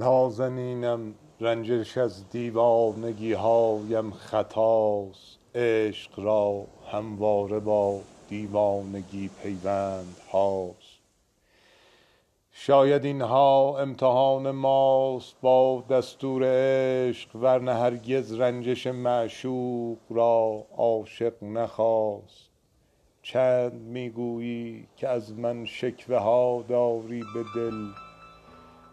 نازنینم رنجش از دیوانگی هایم خطاست، عشق را همواره با دیوانگی پیوند هاست. شاید اینها امتحان ماست با دستور عشق، ورنه هرگز رنجش معشوق را عاشق نخواست. چند میگویی که از من شکوه ها داری به دل،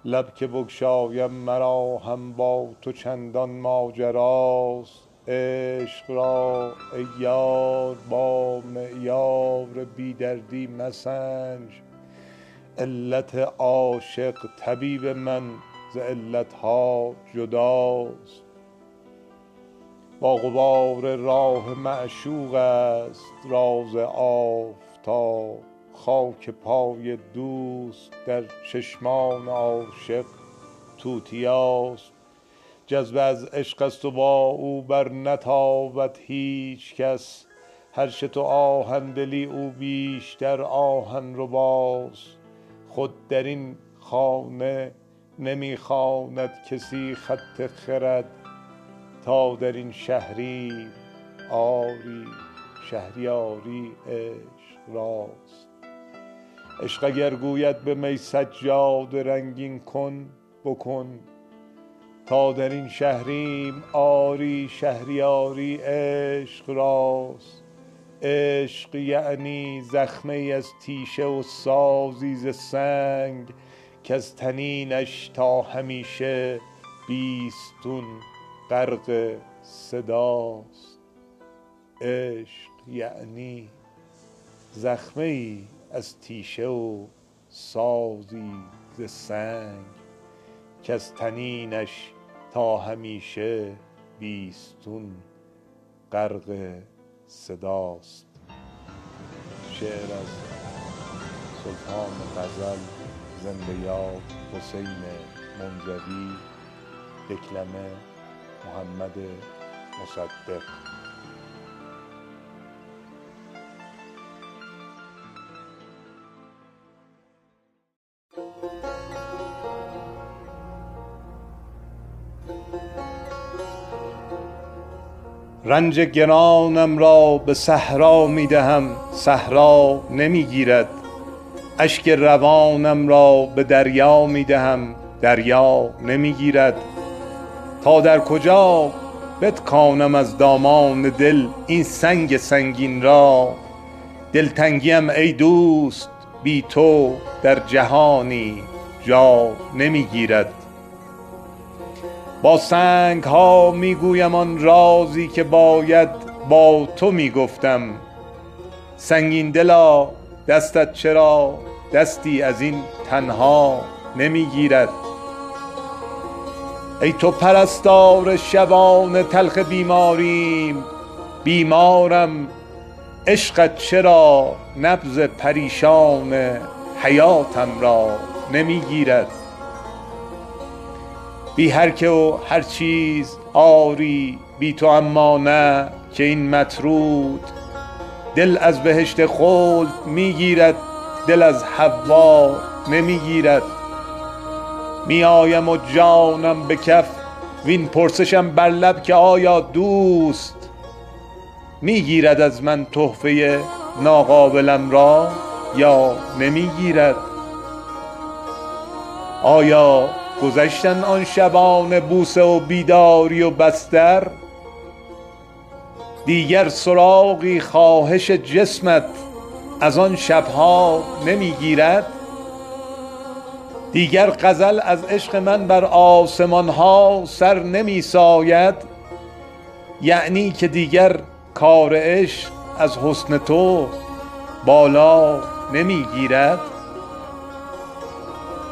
لب که بگشایم مرا هم با تو چندان ماجراست. عشق را ای یار با معیار بیدردی مسنج، علت عاشق طبیب من ز علتها جداست. با غبار راه معشوق است راز آفتاب، خاک پای دوست در چشمان عاشق توتیاست. جذب از عشق است و با او بر نتابد هیچ کس، هرچه تو آهن دلی او بیشتر آهن رباست. خود در این خانه نمیخواند کسی خط خرد، تا در این شهری آری شهریاری عشق راست. عشق اگر گوید به می سجاد رنگین کن بکن، تا در این شهریم آری شهریاری عشق راست. عشق یعنی زخمه‌ای از تیشه و سازی ز سنگ، که از تنینش تا همیشه بیستون غرق صداست. عشق یعنی زخمه‌ای از تیشه و سازی ز سنگ، که از تنینش تا همیشه بیستون غرق صداست. شعر از سلطان غزل، زنده یاد حسین منزوی، دکلمه محمد مصدق. رنج گرانم را به صحرا می دهم، صحرا نمی گیرد. اشک روانم را به دریا می دهم، دریا نمی گیرد. تا در کجا بتکانم از دامان دل این سنگ سنگین را؟ دلتنگیم ای دوست بی تو در جهانی جا نمی گیرد. با سنگ ها می گویم آن رازی که باید با تو می گفتم. سنگین دلا دستت چرا دستی از این تنها نمی گیرد؟ ای تو پرستار شبان تلخ بیماریم، بیمارم عشقت چرا نبض پریشان حیاتم را نمی گیرد؟ بی هر که و هر چیز آری بی تو اما نه، که این مطرود دل از بهشت خلد میگیرد، دل از حوا نمیگیرد. میآیم و جانم به کف وین پرسشم بر لب که آیا دوست میگیرد از من تحفه ناقابلم را یا نمیگیرد؟ آیا گذشتن آن شبان بوسه و بیداری و بستر؟ دیگر سراغی خواهش جسمت از آن شبها نمیگیرد؟ دیگر غزل از عشق من بر آسمانها سر نمیساید؟ یعنی که دیگر کار عشق از حسن تو بالا نمیگیرد؟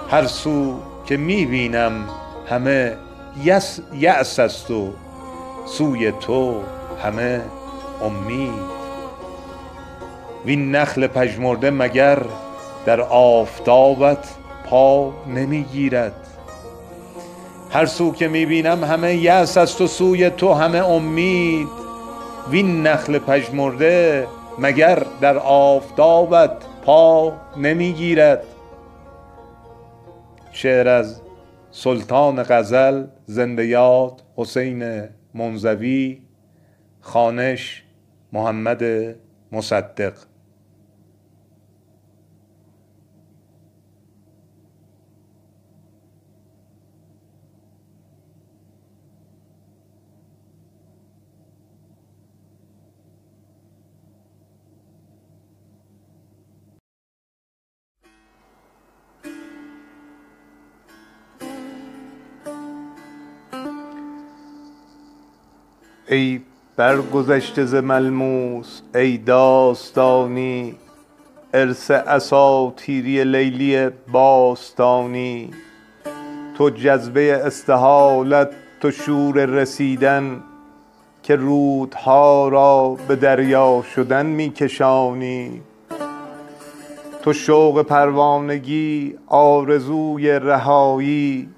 هر سو که میبینم همه یأس است و سوی تو همه امید. وین نخل پژمرده مگر در آفتابت پا نمیگیرد؟ هر سو که میبینم همه یأس است و سوی تو همه امید. وین نخل پژمرده مگر در آفتابت پا نمیگیرد؟ شعر از سلطان غزل زنده یاد حسین منزوی، خوانش محمد مصدق. ای برگذشته ز ملموس، ای داستانی ارث اساطیری لیلی باستانی. تو جذبه استحالت، تو شور رسیدن، که رودها را به دریا شدن میکشانی. تو شوق پروانگی، آرزوی رهایی،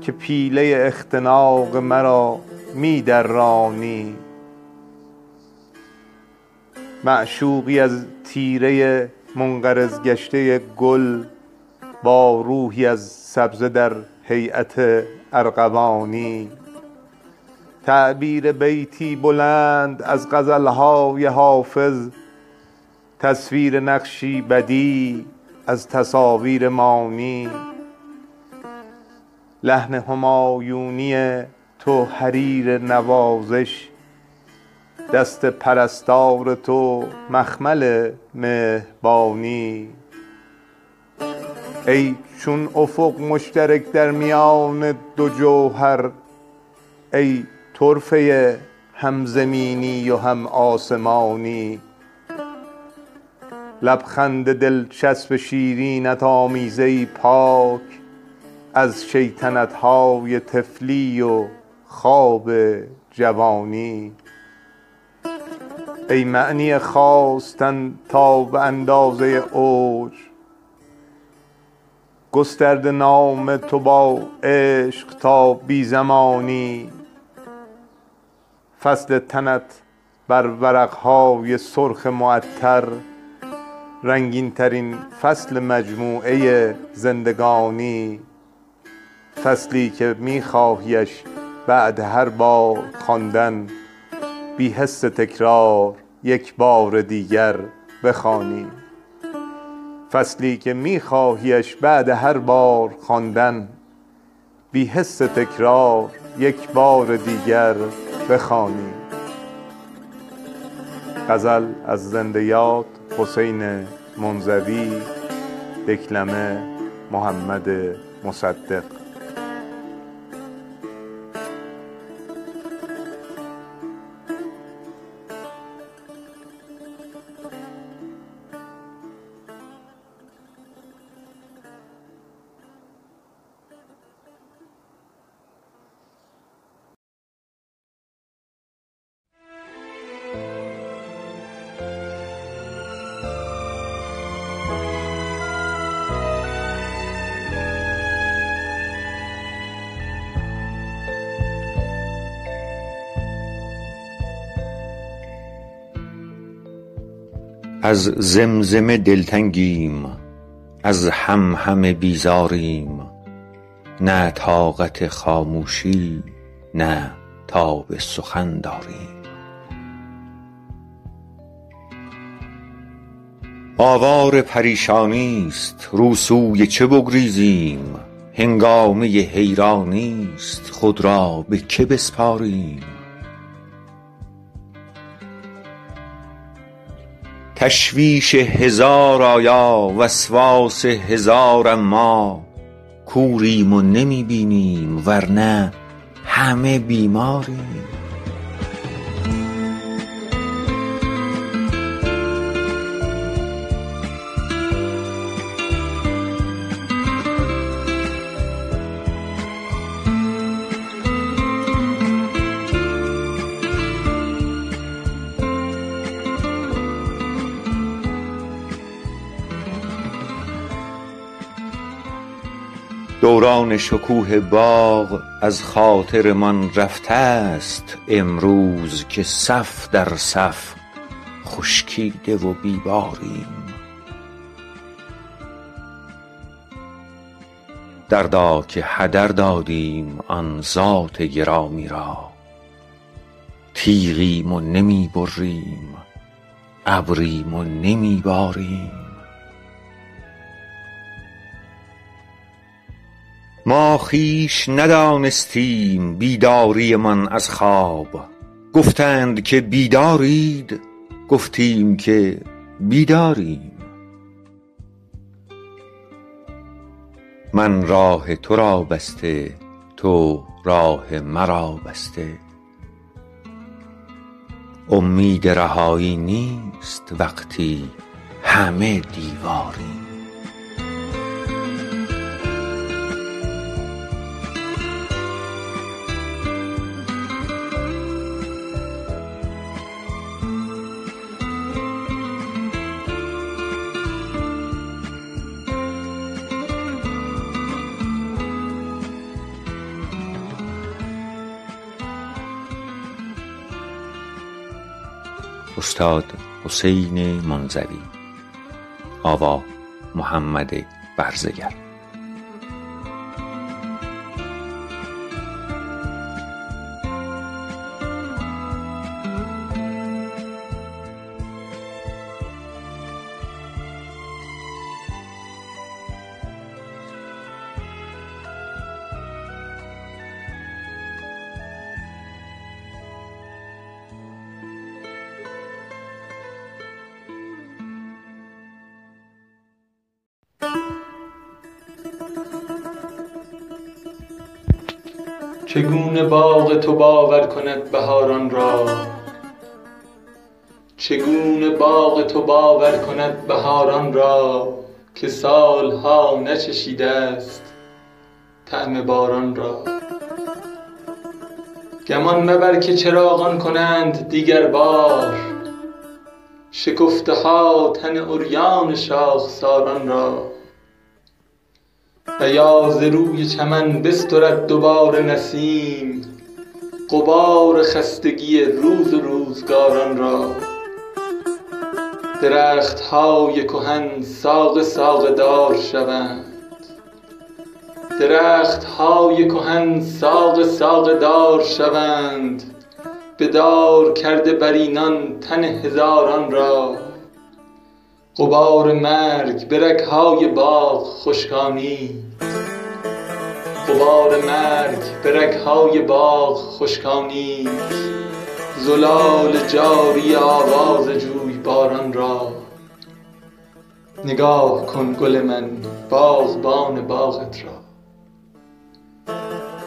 که پیله اختناق مرا می‌درانی. معشوقی از تیره منقرض گشته گل، با روحی از سبزه در هیئت ارغوانی. تعبیر بیتی بلند از غزل‌های حافظ، تصویر نقشی بدی از تصاویر مانی. لحن همایونی تو حریر نوازش، دست پرستار تو مخمل مهربانی. ای چون افق مشترک در میان دو جوهر، ای طرفه هم زمینی و هم آسمانی. لبخند دلچسب شیرینت آمیزه‌ای پاک، از شیطنت‌های طفلی و خواب جوانی. ای معنی خواستن تا به اندازه اوج، گسترده نام تو با عشق تا بی زمانی. فصل تنت بر ورقهای سرخ معطر، رنگین ترین فصل مجموعه زندگانی. فصلی که میخواهیش بعد هر بار خواندن، بی حس تکرار یک بار دیگر بخوانی. فصلی که میخواهیش بعد هر بار خواندن، بی حس تکرار یک بار دیگر بخوانی. غزل از زنده یاد حسین منزوی، دکلمه محمد مصدق. از زمزمه دلتنگیم، از همهمه بیزاریم، نه طاقت خاموشی، نه تاب سخن داریم. آوار پریشانی است، رو سوی چه بگریزیم؟ هنگامه حیرانی است، خود را به که بسپاریم؟ تشویش هزار آیا، وسواس هزار ما، کوریم و نمی بینیم ورنه همه بیماریم. دوران شکوه باغ از خاطرمان رفته است، امروز که صف در صف خشکیده و بیباریم. دردا که هدر دادیم آن ذات گرامی را، تیغیم و نمی بریم، ابریم و نمی باریم. ما خویش ندانستیم بیداری من از خواب، گفتند که بیدارید، گفتیم که بیداریم. من راه تو را بسته، تو راه مرا بسته. امید رهایی نیست وقتی همه دیواریم. استاد حسین منزوی، آوا محمد برزگر. چگونه باغ تو باور کند بهاران را، چگونه باغ تو باور کند بهاران را که سالها نچشیده است طعم باران را. گمان مبر که چراغان کنند دیگر بار شکفته ها تن عریان شاخساران را، و یا ز روی چمن بسترد دوباره نسیم غبار خستگی روز و روزگاران را. درخت های کهن ساق ساق دار شوند، درخت های کهن ساق ساق دار شوند، بدار کرده بر اینان تن هزاران را. غبار مرگ به رگ های باغ خشکانی، غبار مرگ به رگ های باغ خشکانی، زلال جاری آواز جوی باران را. نگاه کن گل من باغبان باغت را،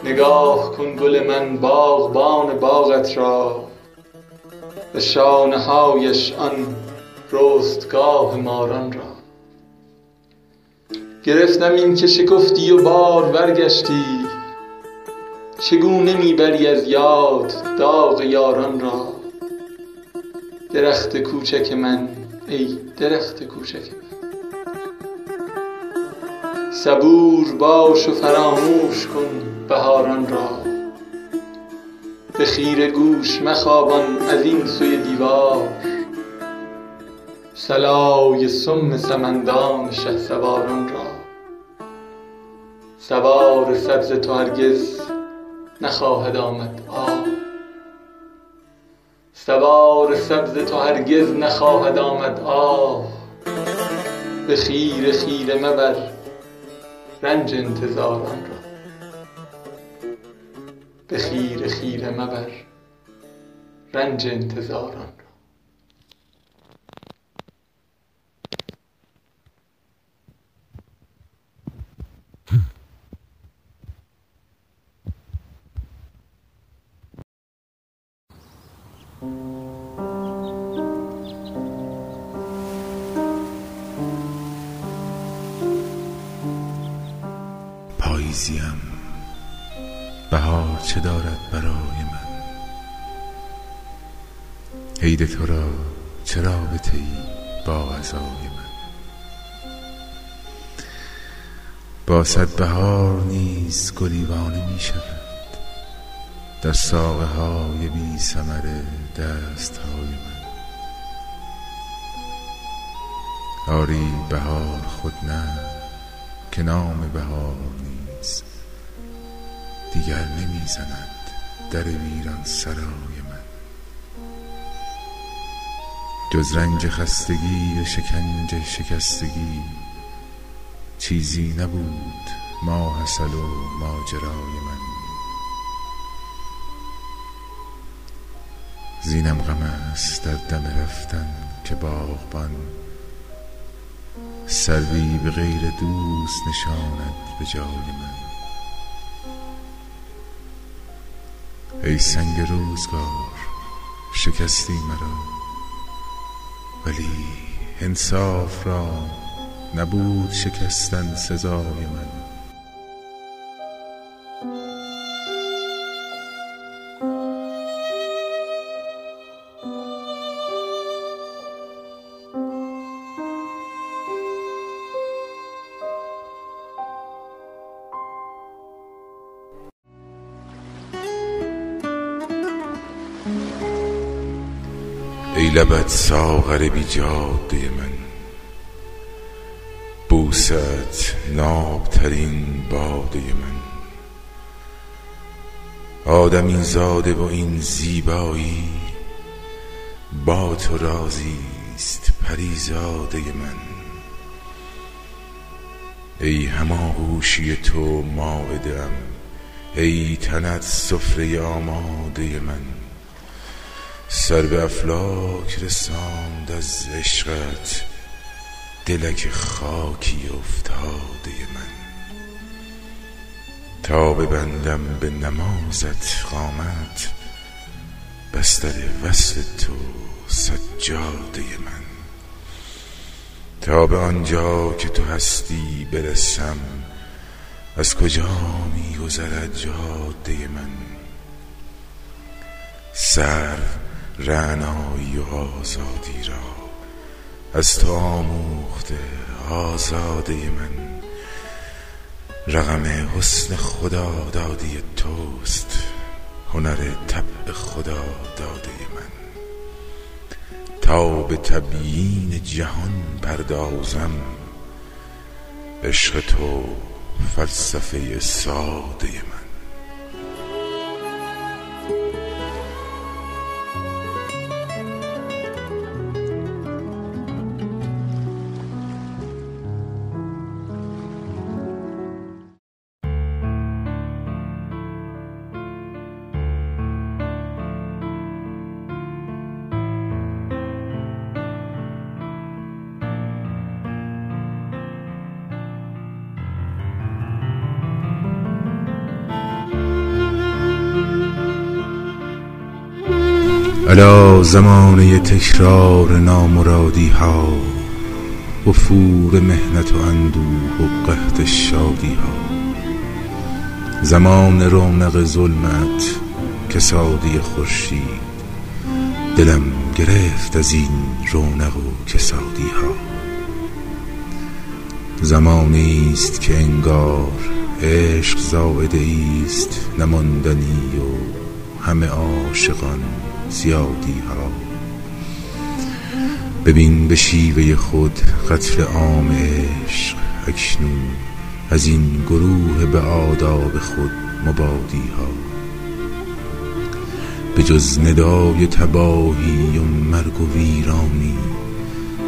نگاه کن گل من باغبان باغت را، به شانه هایش آن رستگاه ماران را. گرفتم این که شکفتی و بار برگشتی، چگونه میبری از یاد داغ یاران را. درخت کوچک من ای درخت کوچک من، صبور باش و فراموش کن بهاران را. به خیره گوش مخوابان از این سوی دیوار، صلای سم سمندان شهسواران را. سوار سبز تو هرگز نخواهد آمد آب، سوار سبز تو هرگز نخواهد آمد آب. به خیره خیره مبر رنج انتظاران را، به خیره خیره مبر رنج انتظاران را. پاییزیم بهار چه دارد برای من، عید تو را چه رابطه‌ای با عزای من. با صد بهار نیز گلیوانه می شود، در ساقه های بی ثمره دست های من. آری بهار خود نه که نام بهار نیست، دیگر نمیزند در ویران سرای من، جز رنج خستگی و شکنج شکستگی چیزی نبود ما حصل و ماجرای من. زینم غم است در دم رفتن که باغبان سروی به غیر دوست نشاند به جای من. ای سنگ روزگار شکستی مرا، ولی انصاف را نبود شکستن سزای من. ای لبت ساغر بی جاده من، بوست نابترین باده من. آدمی زاده و این زیبایی با تو راضیست پریزاده من. ای هماغوشی تو مائده ام، ای تنت سفره آماده من. سر به افلاک رساند از عشقت، دلک خاکی افتاده من. تا ببندم به نمازت قامت، بستر وصل تو سجاده من. تا به آنجا که تو هستی برسم، از کجا می گذرد جاده من. سر رعنایی و آزادی را از تو آموخته آزاده من. رقم حسن خدا دادی توست، هنر طبع خدا داده من. تا به تبیین جهان پردازم، عشق تو فلسفه ساده من. الا زمانه تکرار نامرادی ها، وفور مهنت و اندوه و قحط شادی ها. زمان رونق ظلمت کسادی خورشید، دلم گرفت از این رونق و کسادی ها. زمانی است که انگار عشق زائده ایست نماندنی، و همه عاشقان زیادی ها. ببین به شیوه خود قتل عام عشق، اکنون از این گروه به آداب خود مبادی ها. به جز ندای تباهی و مرگ و ویرانی،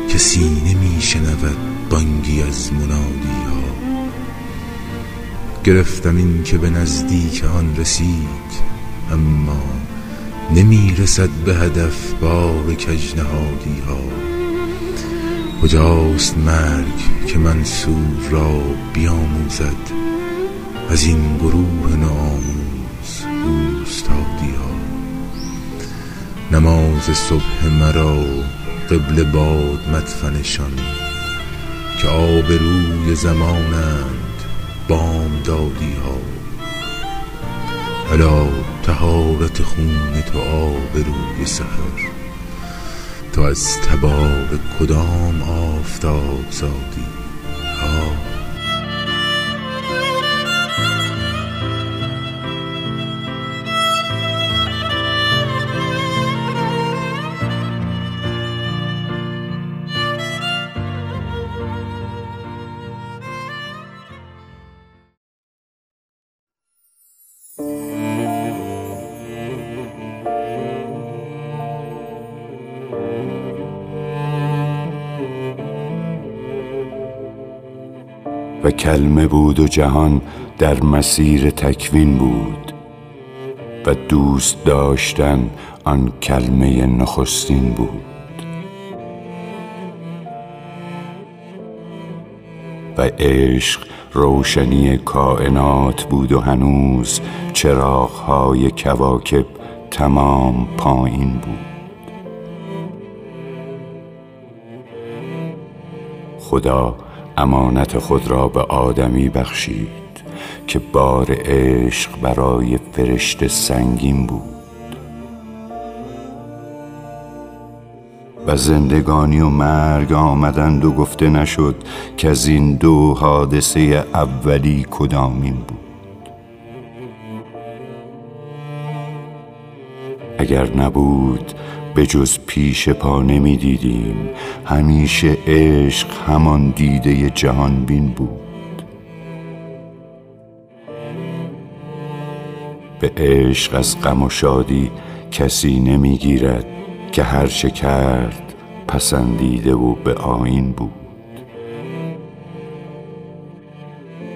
کسی نمی شنود بانگی از منادی ها. گرفتم این که به نزدیک آن رسید، اما نمی رسد به هدف بار کجنهادی ها. کجاست مرگ که منصور را بیاموزد، از این گروه ناموز اوستادی ها. نماز صبح مرا قبله باد مدفنشان، که آبروی زمانند بامدادی ها. الا طهارت خون تو آبروی سحر، تو از تبار کدام آفتاب زادی ها. و کلمه بود و جهان در مسیر تکوین بود و دوست داشتن آن کلمه نخستین بود و عشق روشنی کائنات بود و هنوز چراغ‌های کواکب تمام پایین بود. خدا امانت خود را به آدمی بخشید که بار عشق برای فرشته سنگین بود و زندگانی و مرگ آمدند و گفته نشد که از این دو حادثه اولی کدامین بود. اگر نبود به جز پیش پا نمی دیدیم. همیشه عشق همان دیده جهان بین بود. به عشق از غم و شادی کسی نمی گیرد که هر چه کرد پسندیده و به آیین بود.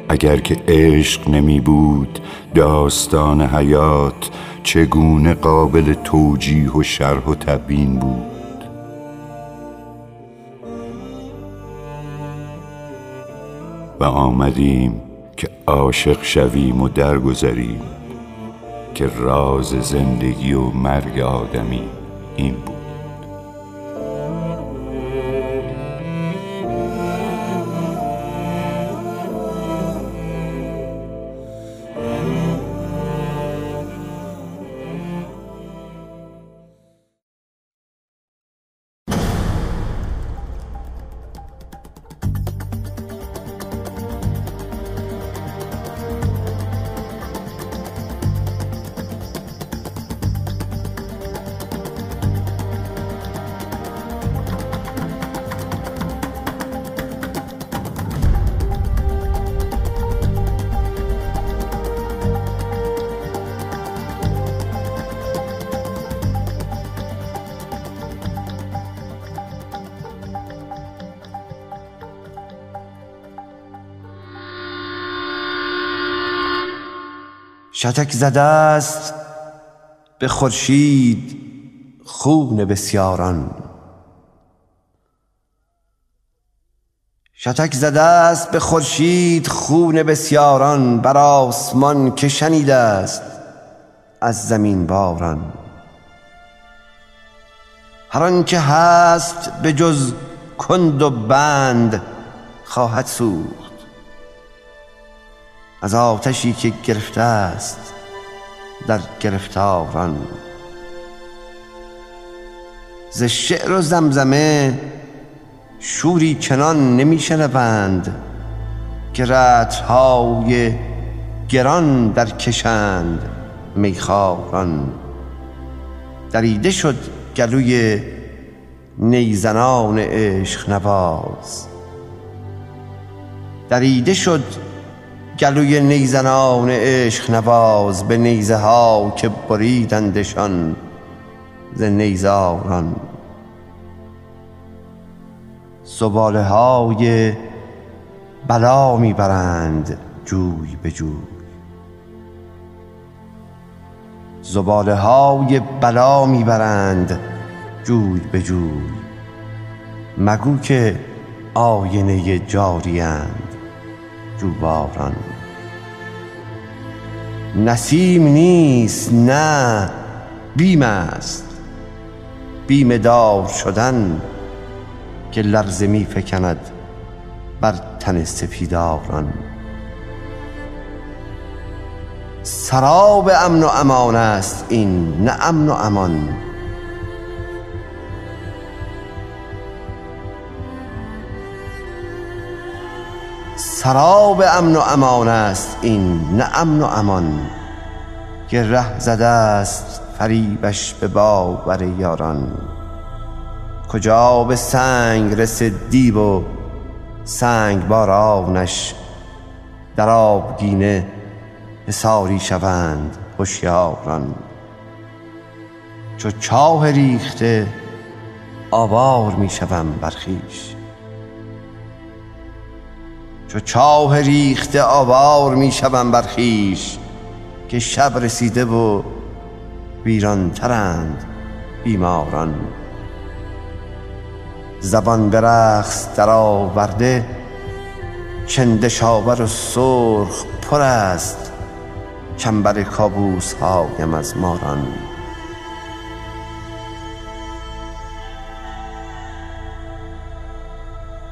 اگر که عشق نمی بود داستان حیات چگونه قابل توجیه و شرح و تبیین بود. و آمدیم که عاشق شویم و درگذریم که راز زندگی و مرگ آدمی این بود. شتک زده است به خورشید خون بسیاران، شتک زده است به خورشید خون بسیاران، بر آسمان که شنیده است از زمین باران. هر آن که هست به جز کند و بند خواهد سوخت از آتشی که گرفته است در گرفتاران. ز شعر و زمزمه شوری چنان نمی شنوند که رطل‌های گران در کشند میخواران. دریده شد گلوی نیزنان عشق نواز، دریده شد گلوی نیزنان عشق نواز به نیزه ها که بریدندشان ز نیزاران. زباله های بلا می برند جوی به جوی، زباله های بلا می برند جوی به جوی. مگو که آینه جاری‌اند جوباران. نسیم نیست نه بیم است، بیم دار شدن که لرزه می فکند بر تن سپیداران. سراب امن و امان است این نه امن و امان، سراب امن و امان است این نه امن و امان. که ره زده است فریبش به باور یاران، کجا به سنگ رسد دیو و سنگ بارانش، در آبگینه حصاری شوند هوشیاران. چو چاه ریخته آوار می شوم بر خویش، چو چاه ریخته آوار می شوم بر خویش که شب رسیده و ویرانترند بیماران. زبان به رقص در آورده چند شاور و سرخ پر است چنبر کابوس هایم از ماران.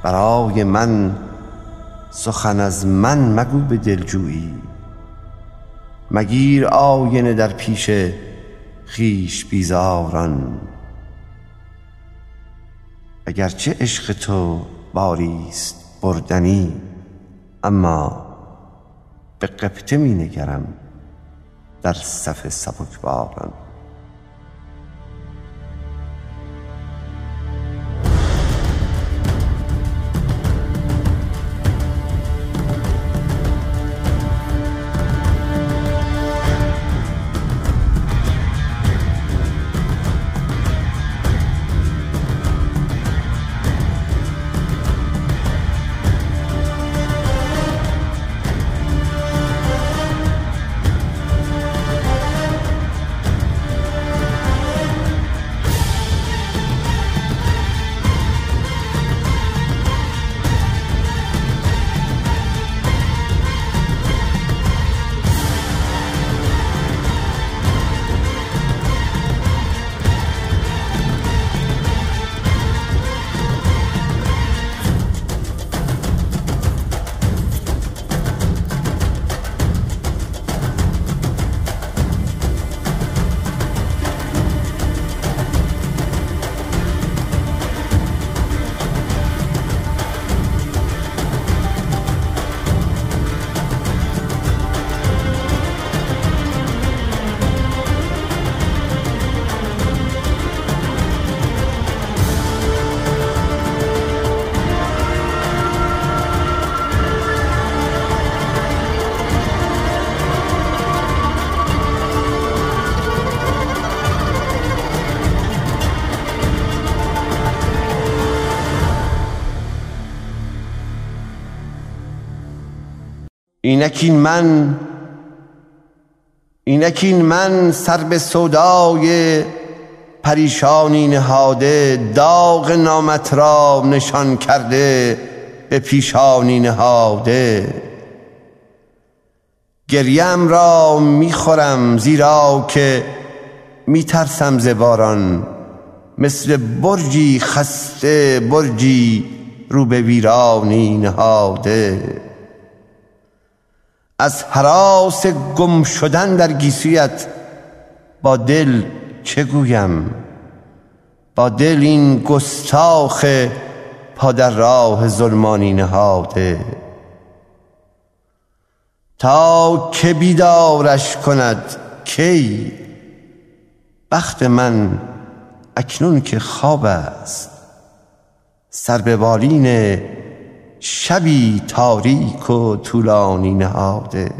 برای من سخن از من مگو به دلجویی، مگیر آینه در پیش خویش بیزاران. اگرچه عشق تو باریست بردنی، اما به غبطه می نگرم در صف سبکباران. اینک این من سر به سودای پریشانی نهاده، داغ نامت را نشان کرده به پیشانی نهاده. گریم را میخورم زیرا که میترسم ز باران، مثل برجی خسته برجی رو به ویرانی نهاده. از هراس گم شدن در گیسویت با دل چه گویم؟ با دل این گستاخ پا در راه ظلمانی نهاده. تا که بیدارش کند کی؟ بخت من اکنون که خواب است، سر به بالین شبی تاریک و طولانی نهاده.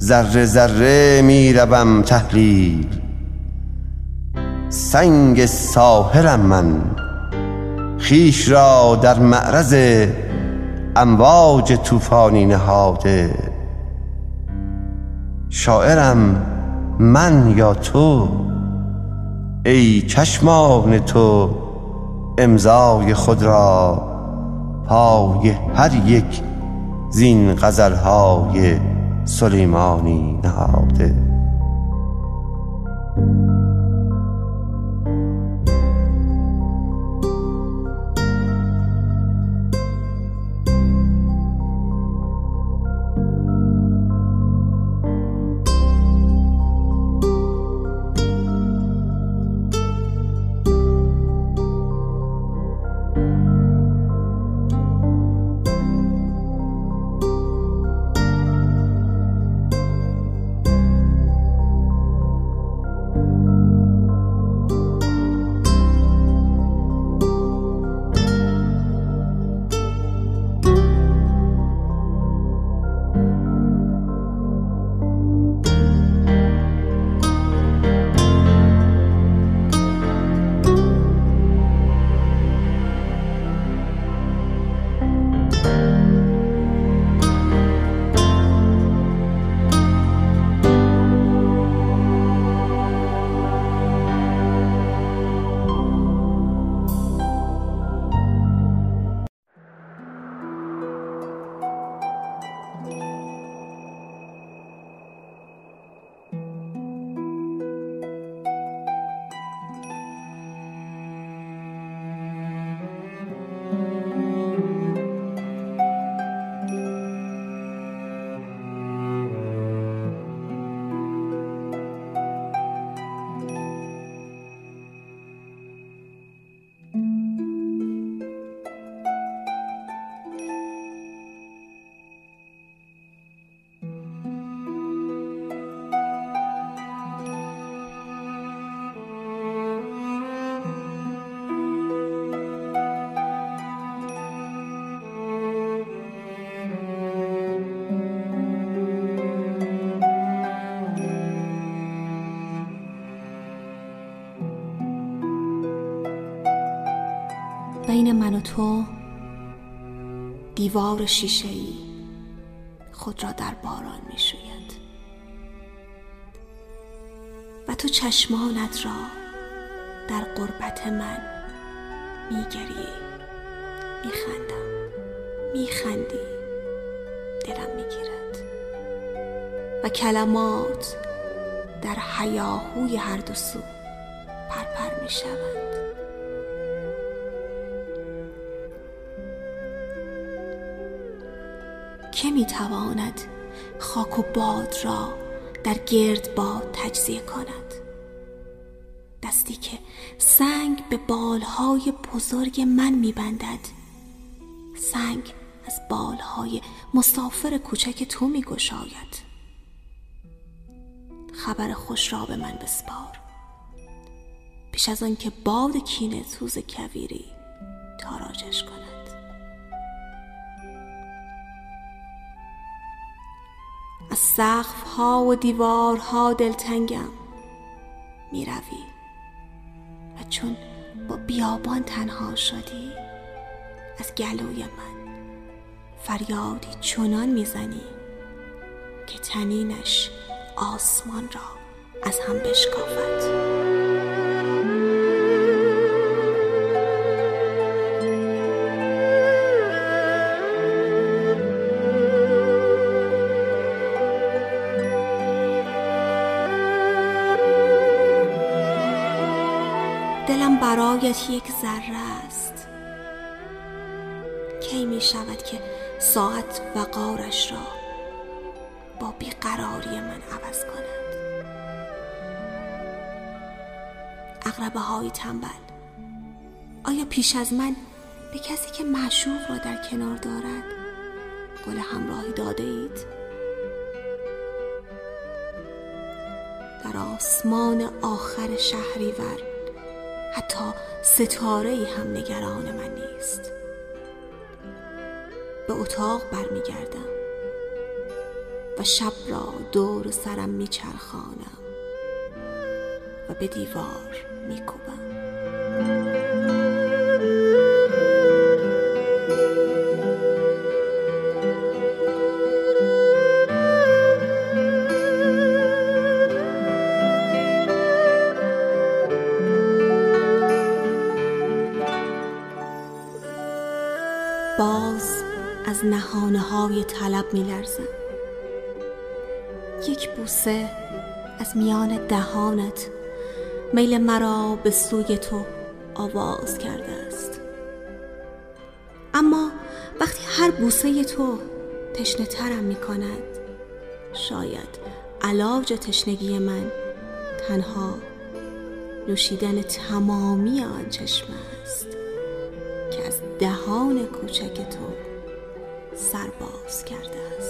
ذره ذره می روم تحلیل، سنگ ساحرم من، خویش را در معرض امواج طوفانی نهاده. شاعرم من یا تو؟ ای چشمان تو امضای خود را پای هر یک زین غزلهای سلیمانی نهاده. بین من و تو دیوار شیشه‌ای خود را در باران می‌شوید و تو چشمانت را در غربت من می‌گری، می‌خندم، می‌خندی، دلم می‌گیرد و کلمات در هیاهوی هر دو سو پرپر می‌شوند. که میتواند خاک و باد را در گرد باد تجزیه کند؟ دستی که سنگ به بالهای بزرگ من میبندد، سنگ از بالهای مسافر کوچک تو میگشاید. خبر خوش را به من بسپار پیش از آن که باد کینه سوز کویری تاراجش کند. از سقف‌ها و دیوارها دلتنگم، میروی و چون با بیابان تنها شدی از گلوی من فریادی چنان میزنی که طنینش آسمان را از هم بشکافد. دلم برایت یک ذره است. کی می شود که ساعت وقارش را با بیقراری من عوض کند؟ عقربه های تنبل آیا پیش از من به کسی که معشوق را در کنار دارد قول همراهی داده اید؟ در آسمان آخر شهریور حتی ستاره‌ای هم نگران من نیست. به اتاق برمیگردم و شب را دور سرم میچرخانم و به دیوار میکوبم. باز از نهانه های طلب می لرزم. یک بوسه از میان دهانت میل مرا به سوی تو آواز کرده است، اما وقتی هر بوسه تو تشنه ترم می کند، شاید علاج تشنگی من تنها نوشیدن تمامی آن چشمه است که از دهان کوچک تو سرباز کرده است.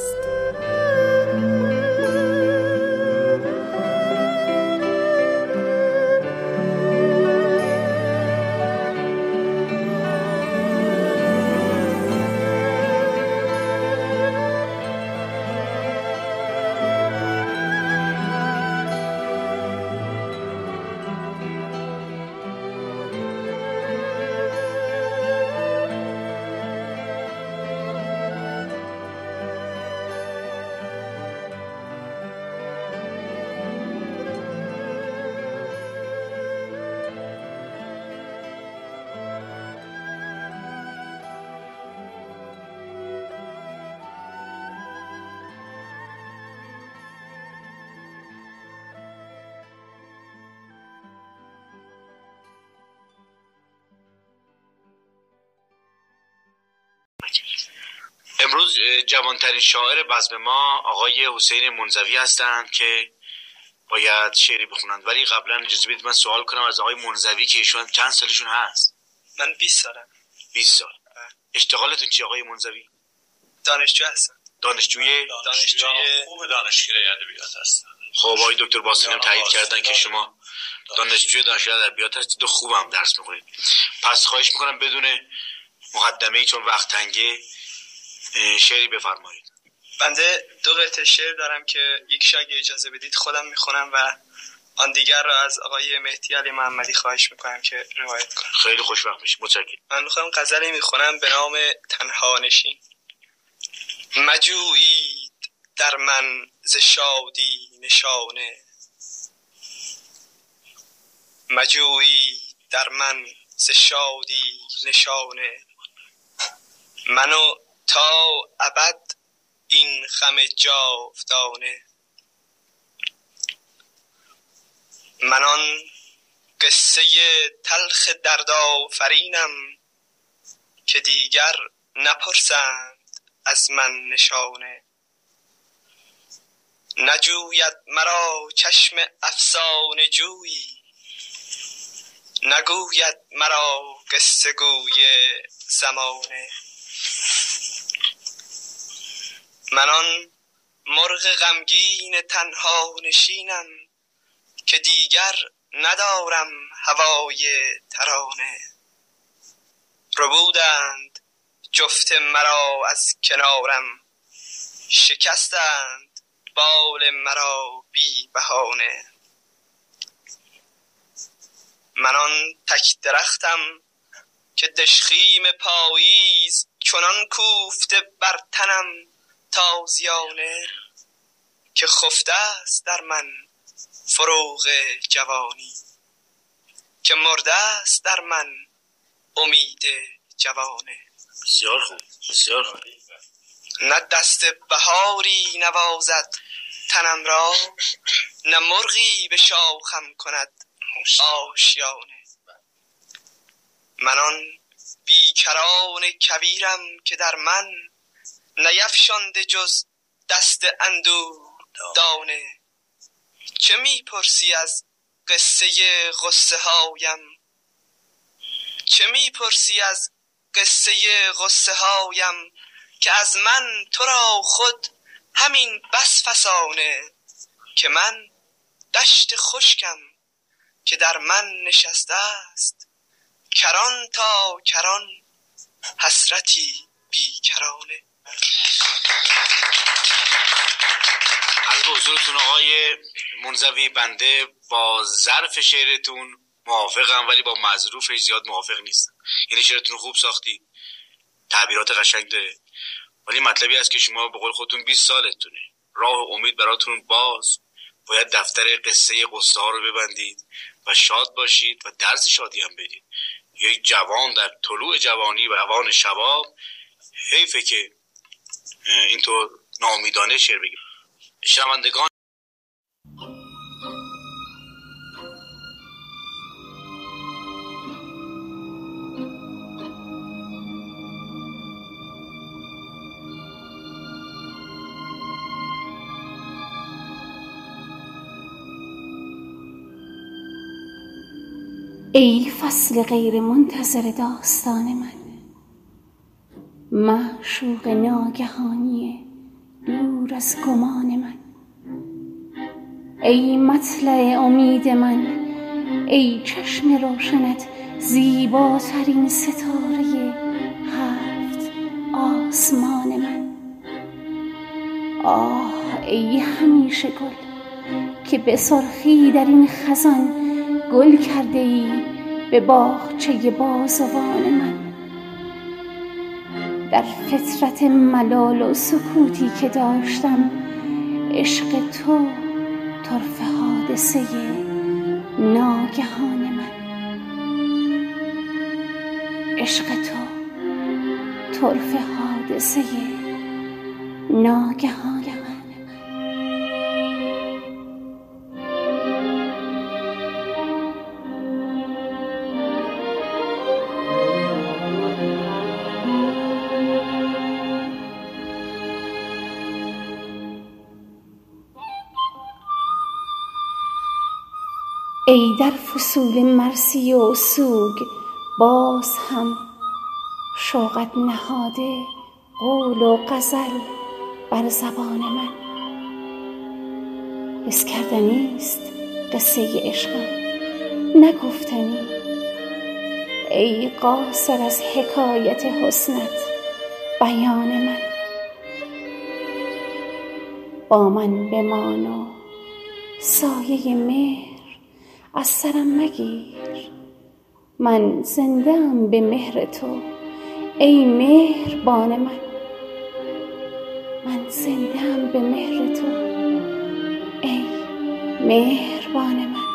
امروز جوانترین شاعر بزم ما آقای حسین منزوی هستند که باید شعری بخونند، ولی قبلا اجازه بدید من سوال کنم از آقای منزوی که ایشون چند سالشون هست؟ من 20 سالم. 20 سال. اشتغالتون چی آقای منزوی؟ دانشجو هستم. دانشجوی خوب دانشکده ادبیات هستم. خب آقای دکتر باسینم تایید کردن که شما دانشجوی دانشکده ادبیات هستید و خوبم درس می‌خونید. پس خواهش می‌کنم بدون مقدمه‌ای چون وقت تنگه شعری بفرمایید. بنده دو قطعه شعر دارم که یکیش اگه اجازه بدید خودم میخونم و آن دیگر را از آقای مهدی علی محمدی خواهش می‌کنم که روایت کنه. خیلی خوشوقت میشی. متشکرم. من می‌خوام غزلی می‌خونم به نام تنها نشین. مجویید در من ز شادی نشانه، مجویید در من ز شادی نشانه، منو تا ابد این غم جاودانه. من آن قصه تلخ دردآفرینم که دیگر نپرسند از من نشانه. نجوید مرا چشم افسانه جویی، نگوید مرا قصه گوی زمانه. من آن مرغ غمگین تنها نشینم که دیگر ندارم هوای ترانه. ربودند جفت مرا از کنارم، شکستند بال مرا بی بهانه. من آن تک درختم که دشخیم پاییز چنان کوفته بر تنم تازیانه، که خفته است در من فروغ جوانی، که مرده است در من امید جوانه. بسیار خوب، بسیار خوب. نه دست بهاری نوازد تنم را، نه مرغی به شاخم کند آشیانه. من آن بیکران کبیرم که در من نیفشانده جز دست اندوه دانه. چه میپرسی از قصه غصه هایم، چه میپرسی از قصه غصه هایم، که از من تو را خود همین بس فسانه. که من دشت خشکم که در من نشسته است کران تا کران حسرتی بیکرانه. از حضورتون آقای منزوی بنده با ظرف شعرتون موافقم ولی با مظروفش زیاد موافق نیستم. یعنی شعرتون خوب ساختی، تعبیرات قشنگ داره، ولی مطلبی هست که شما به قول خودتون 20 سالتونه، راه امید براتون باز، باید دفتر قصه قصه ها رو ببندید و شاد باشید و درس شادی هم بدید. یک جوان در طلوع جوانی و اوان شباب حیفه که اینطور ناامیدانه شعر بگیم. شنوندگان ای فصل غیر منتظر داستان من، معشوق ناگهانی دور از گمان من، ای مطلع امید من، ای چشم روشنت زیباترین ستاره هفت آسمان من. آه ای همیشه گل که به سرخی در این خزان گل کرده ای به باغچه بازوان من. در فطرت ملال و سکوتی که داشتم عشق تو طرف حادثه ناگهان من، عشق تو طرف حادثه ناگهان من. ای در فصول مرثی و سوگ باز هم شوقت نهاده قول و غزل بر زبان من، حس کردنیست قصه عشقم نگفتنی. ای قاصر از حکایت حسنت بیان من، با من بمان و سایه مهر از سرم مگیر. من زنده ام به مهر تو ای مهربان من. من زنده ام به مهر تو ای مهربان من.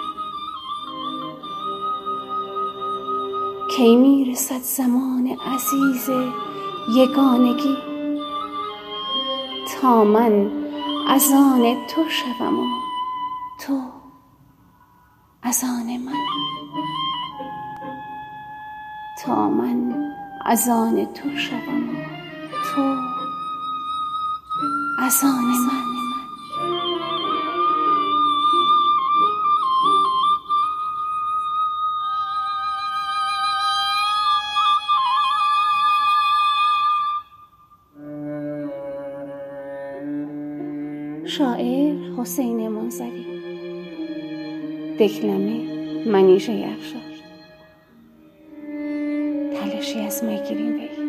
کی می رسد زمان عزیز یگانگی، تا من از آن تو شوم و تو از آن من، تا من از آن تو شوم و تو از آن من. شاعر حسین منزوی، دکلمه منیژه افشار، تلاشی از میگیریم بگیم.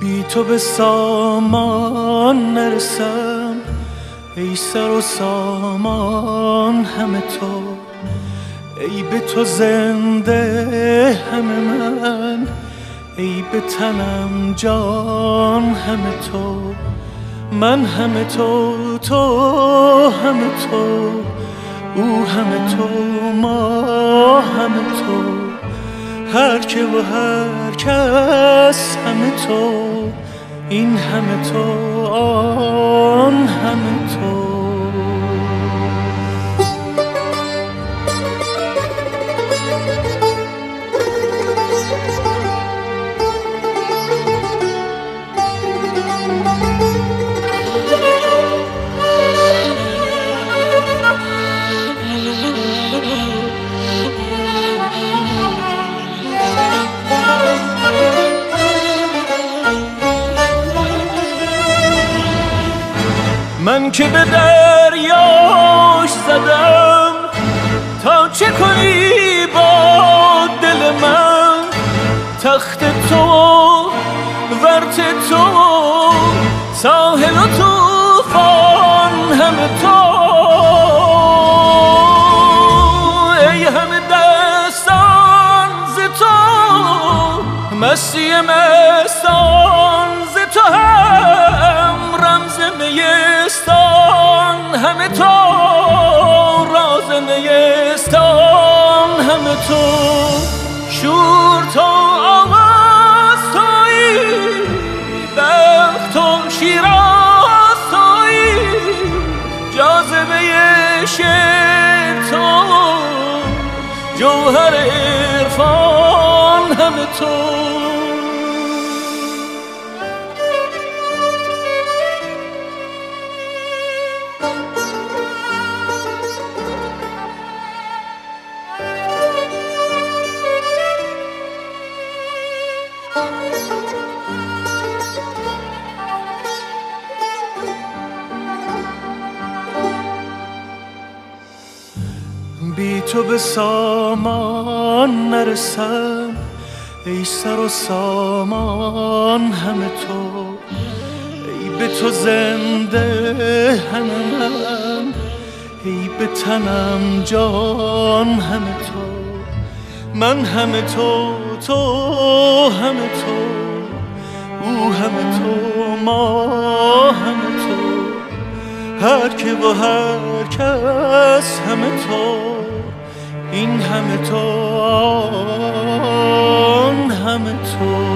بی تو به سامان نرسم ای سر و سامان همه تو، ای به تو زنده همه من، ای به تنم جان همه تو، من همه تو، تو همه تو، او همه تو، ما همه تو، هر که و هر کس همه تو، این همه تو، آن همه تو. من که به دریاش زدم تا چه کنی با دل من، تخت تو ورت تو ساحل و طوفان همه تو، ای همه دستان ز تو، مستی مستان ز تو، هم رمز نیستان همه تو، راز نیستان همه تو، شور تو، آواز تویی، بخت تو، شیراز تویی، جاذبه شعر تو، جوهر عرفان همه تو. بی تو به سامان نرسم ای سر و سامان همه تو، ای به تو زنده همه من، ای به تنم جان همه تو، من همه تو، تو همه تو، او همه تو، ما همه تو، هر که و هر کس همه تو، این همه تو، آن همه تو.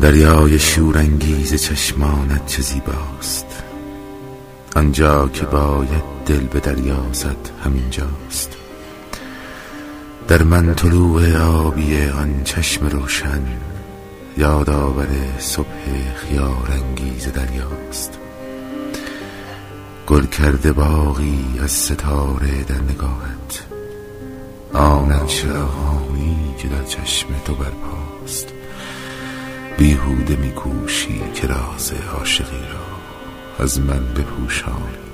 دریای شورانگیز چشمانت چه زیباست، آنجا که باید دل به دریا زد همینجاست. در من طلوع آبی آن چشم روشن، یادآور صبح خیالانگیز دریاست. گل کرده باغی از ستاره در نگاهت، آن نقش روحانی که در چشم تو برپاست. بیهوده میکوشی که راز عاشقی را از من بپوشانی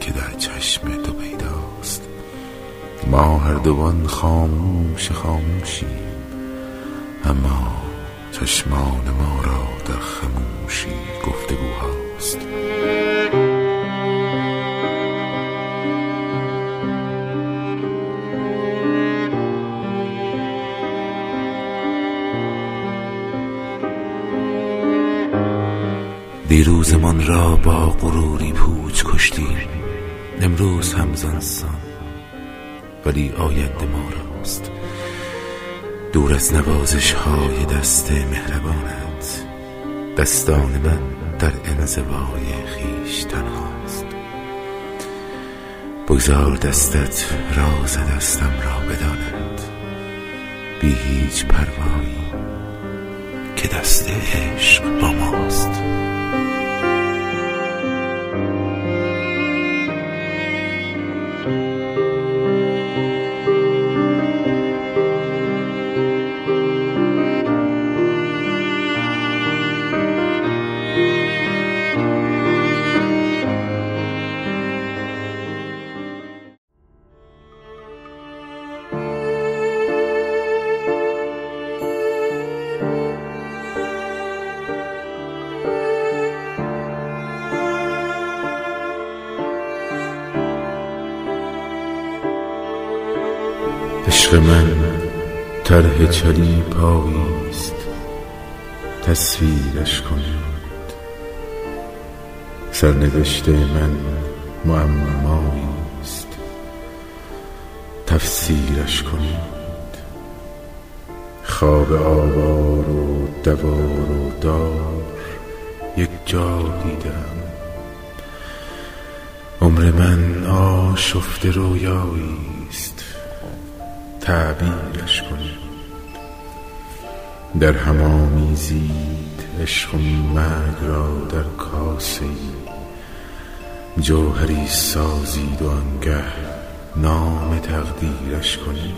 که در چشم تو پیداست. ما هر دوان خاموشیم، اما چشمان ما را در خموشی گفتگوهاست. دیروز من را با غروری پوچ کشتیم، امروز همزانسان ولی آینده ما راست. دور از نوازش های دست مهربانت، دستان من در انزوای خیش تنهاست. بگذار دستت راز دستم را بداند، بی هیچ پروایی که دست عشق با ماست. عشق من طرح چلیب آویست، تصویرش کنید. سرنوشت من معماویست، تفسیرش کنید. خواب آوار و دوار و دار یک جا دیدم. عمر من آشفت رویاییست، تعبیرش کنید. در هم آمیزید عشق و مرگ را در کاسه جوهری سازید و آنگه نام تقدیرش کنید.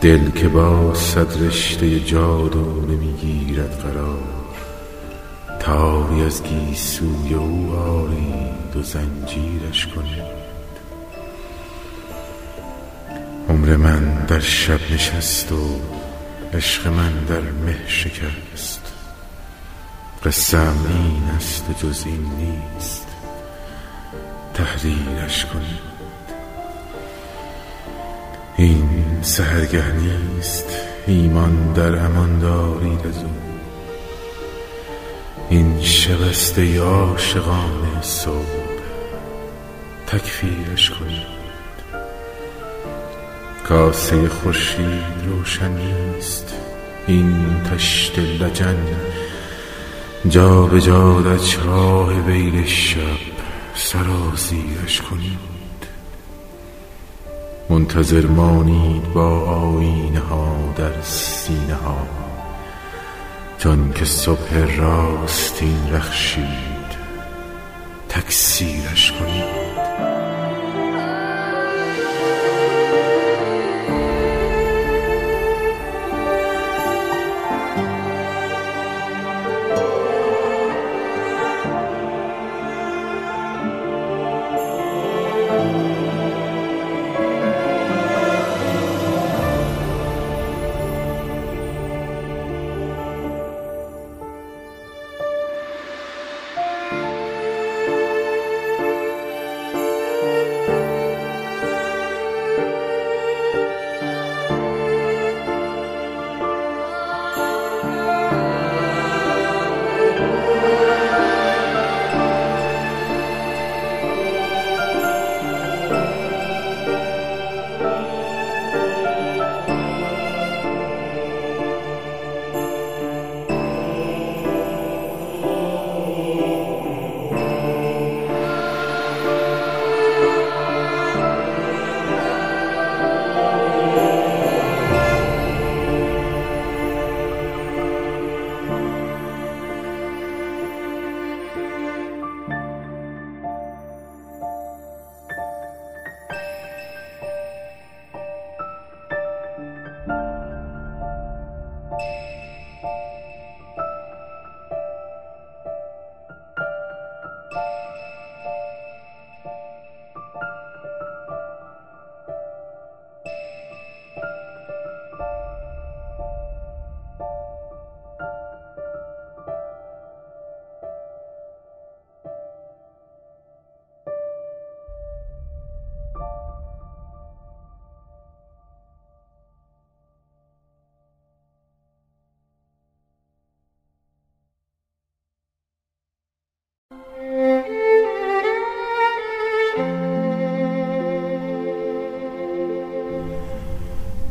دل که با صد رشته جادو نمیگیرد قرار، تاری از گیسوی او آرید و زنجیرش کنید. عمر من در شب نشست و عشق من در مه شکست. قصه‌ام این است و جز این نیست، تحریرش کنید. این سحرگه نیست، ایمان در امان دارید از او. این شب است ای عاشقان صبح، تکفیرش کنید. کاسه خورشید روشن نیست، این تشت لجن جا به جا در چاه ویل شب سرازیرش کنید. منتظر مانید با آینه ها در سینه ها، چون که صبح راستین رخشید، تکثیرش کنید.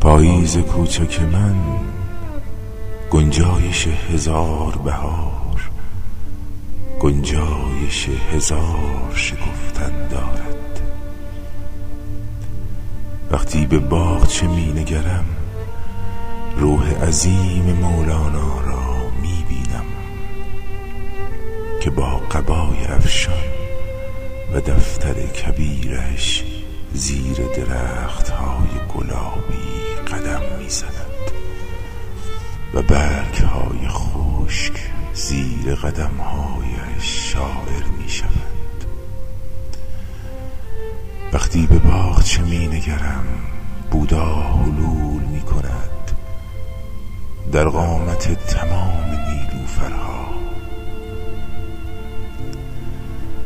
پاییز کوچک من، گنجایش هزار بهار، گنجایش هزار شکفتن دارد. وقتی به باغچه می نگرم، روح عظیم مولانا را می بینم که با قبای افشان و دفتر کبیرش زیر درخت های گلابی قدم می زند و برگ های خشک زیر قدم هایش شاعر می شود. وقتی به باغچه می نگرم، بودا حلول می کند در قامت تمام نیلوفرها.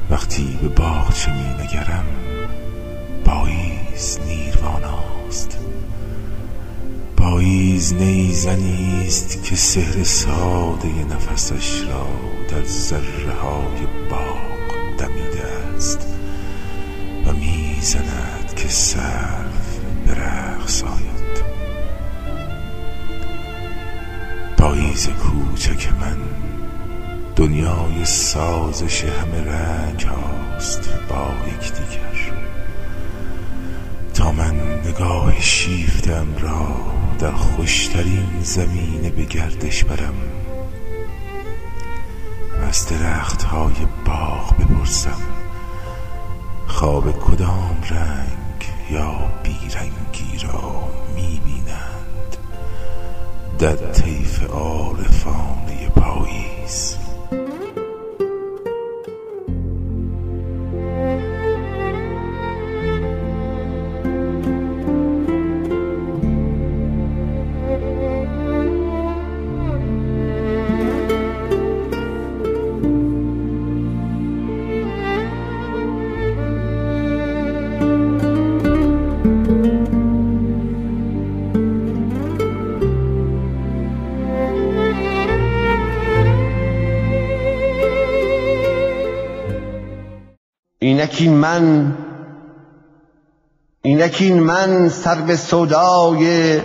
وقتی به باغچه می نگرم، پاییز نیرواناست. پاییز نیزنی است که سحر ساده نفسش را در ذره های باغ دمیده است و میزند که سرف به رقص آید. پاییز کوچک من، دنیای سازش همه رنگ هاست با یک دیگر، تا من نگاه شیفتم را در خوشترین زمینه به گردش برم و از درخت های باغ بپرسم خواب کدام رنگ یا بیرنگی را میبینند در طیف عارفانه پاییز. اینک من سر به سودای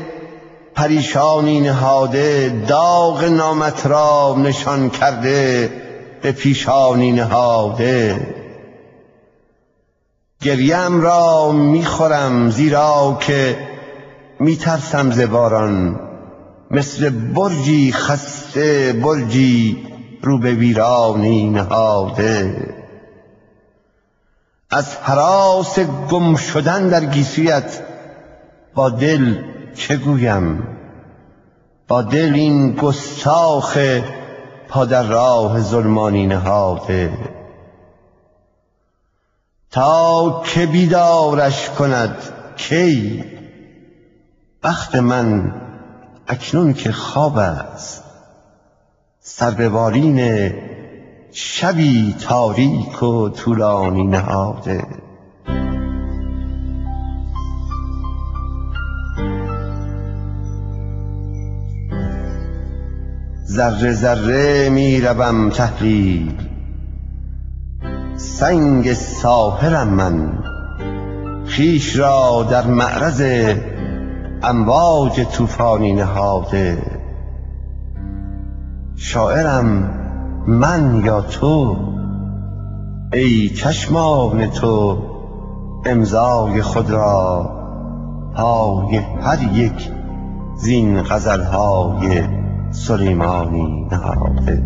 پریشانی نهاده، داغ نامت را نشان کرده به پیشانی نهاده. گریم را میخورم زیرا که میترسم ز باران، مثل برجی خسته، برجی رو به ویرانی نهاده. از هراس گم شدن در گیسویت با دل چه گویم؟ با دل این گستاخ پا در راه ظلمانی نهاده. تا که بیدارش کند کی؟ وقت من اکنون که خواب است، سر به بالین شبی تاریک و طولانی نهاده. ذره ذره می روم تحلیل، سنگ ساحرم من، خویش را در معرض امواج طوفانی نهاده. شاعرم من یا تو؟ ای چشمان تو امضای خود را پای هر یک زین غزلهای سلیمانی نهاده.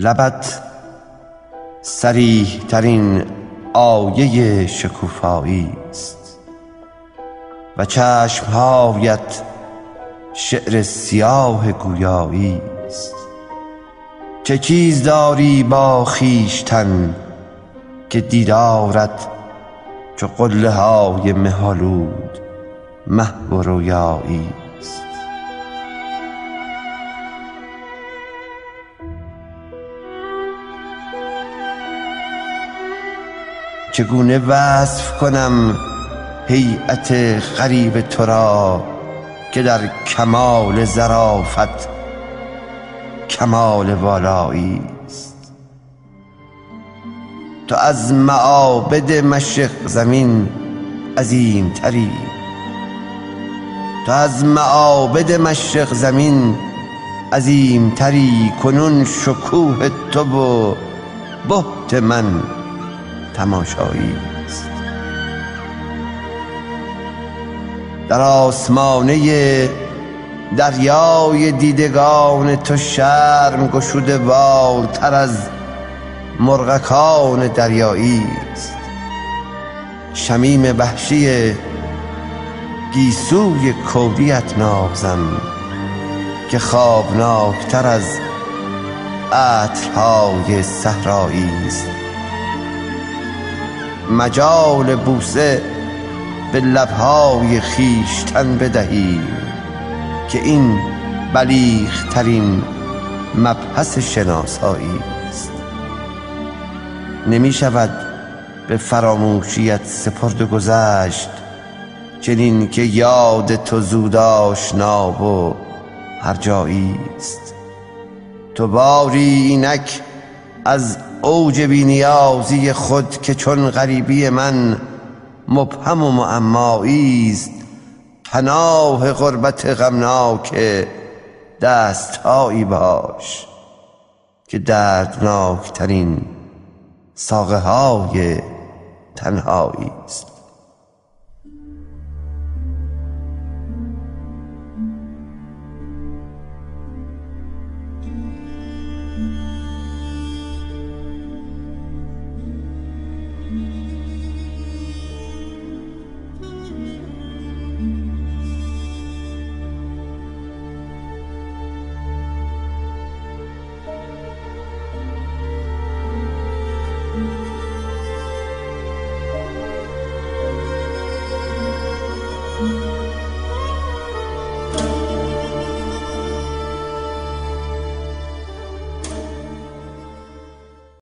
لبت صریح ترین آیه شکوفایی است و چشمهایت شعر سیاه گویایی است. چه چیز داری با خویشتن که دیدارت چو قله های مه‌آلود محو و رویایی است. چگونه وصف کنم هیئت غریب تو را که در کمال ظرافت کمال والایی است. تو از معابد مشرق زمین عظیم تری، تو از معابد مشرق زمین عظیم تری. کنون شکوه تو و بهت من تماشایی است. در آسمانه دریای دیدگان تو شرم گشوده بارتر از مرغکان دریایی است. شمیم وحشی گیسوی کوریت نازم که خوابناکتر از عطرهای صحرایی است. مجال بوسه به لبهای خویشتن بدهیم که این بلیغ‌ترین مبحث شناسایی است. نمی شود به فراموشیت سپرد و گذشت، چنین که یاد تو زود آشنا و هر جایی است. تو باری اینک از اوج بی‌نیازی خود که چون غریبی من مبهم و معمایی است، پناه غربت غمناک دستهایی باش که دردناکترین ساقه‌های تنهایی است.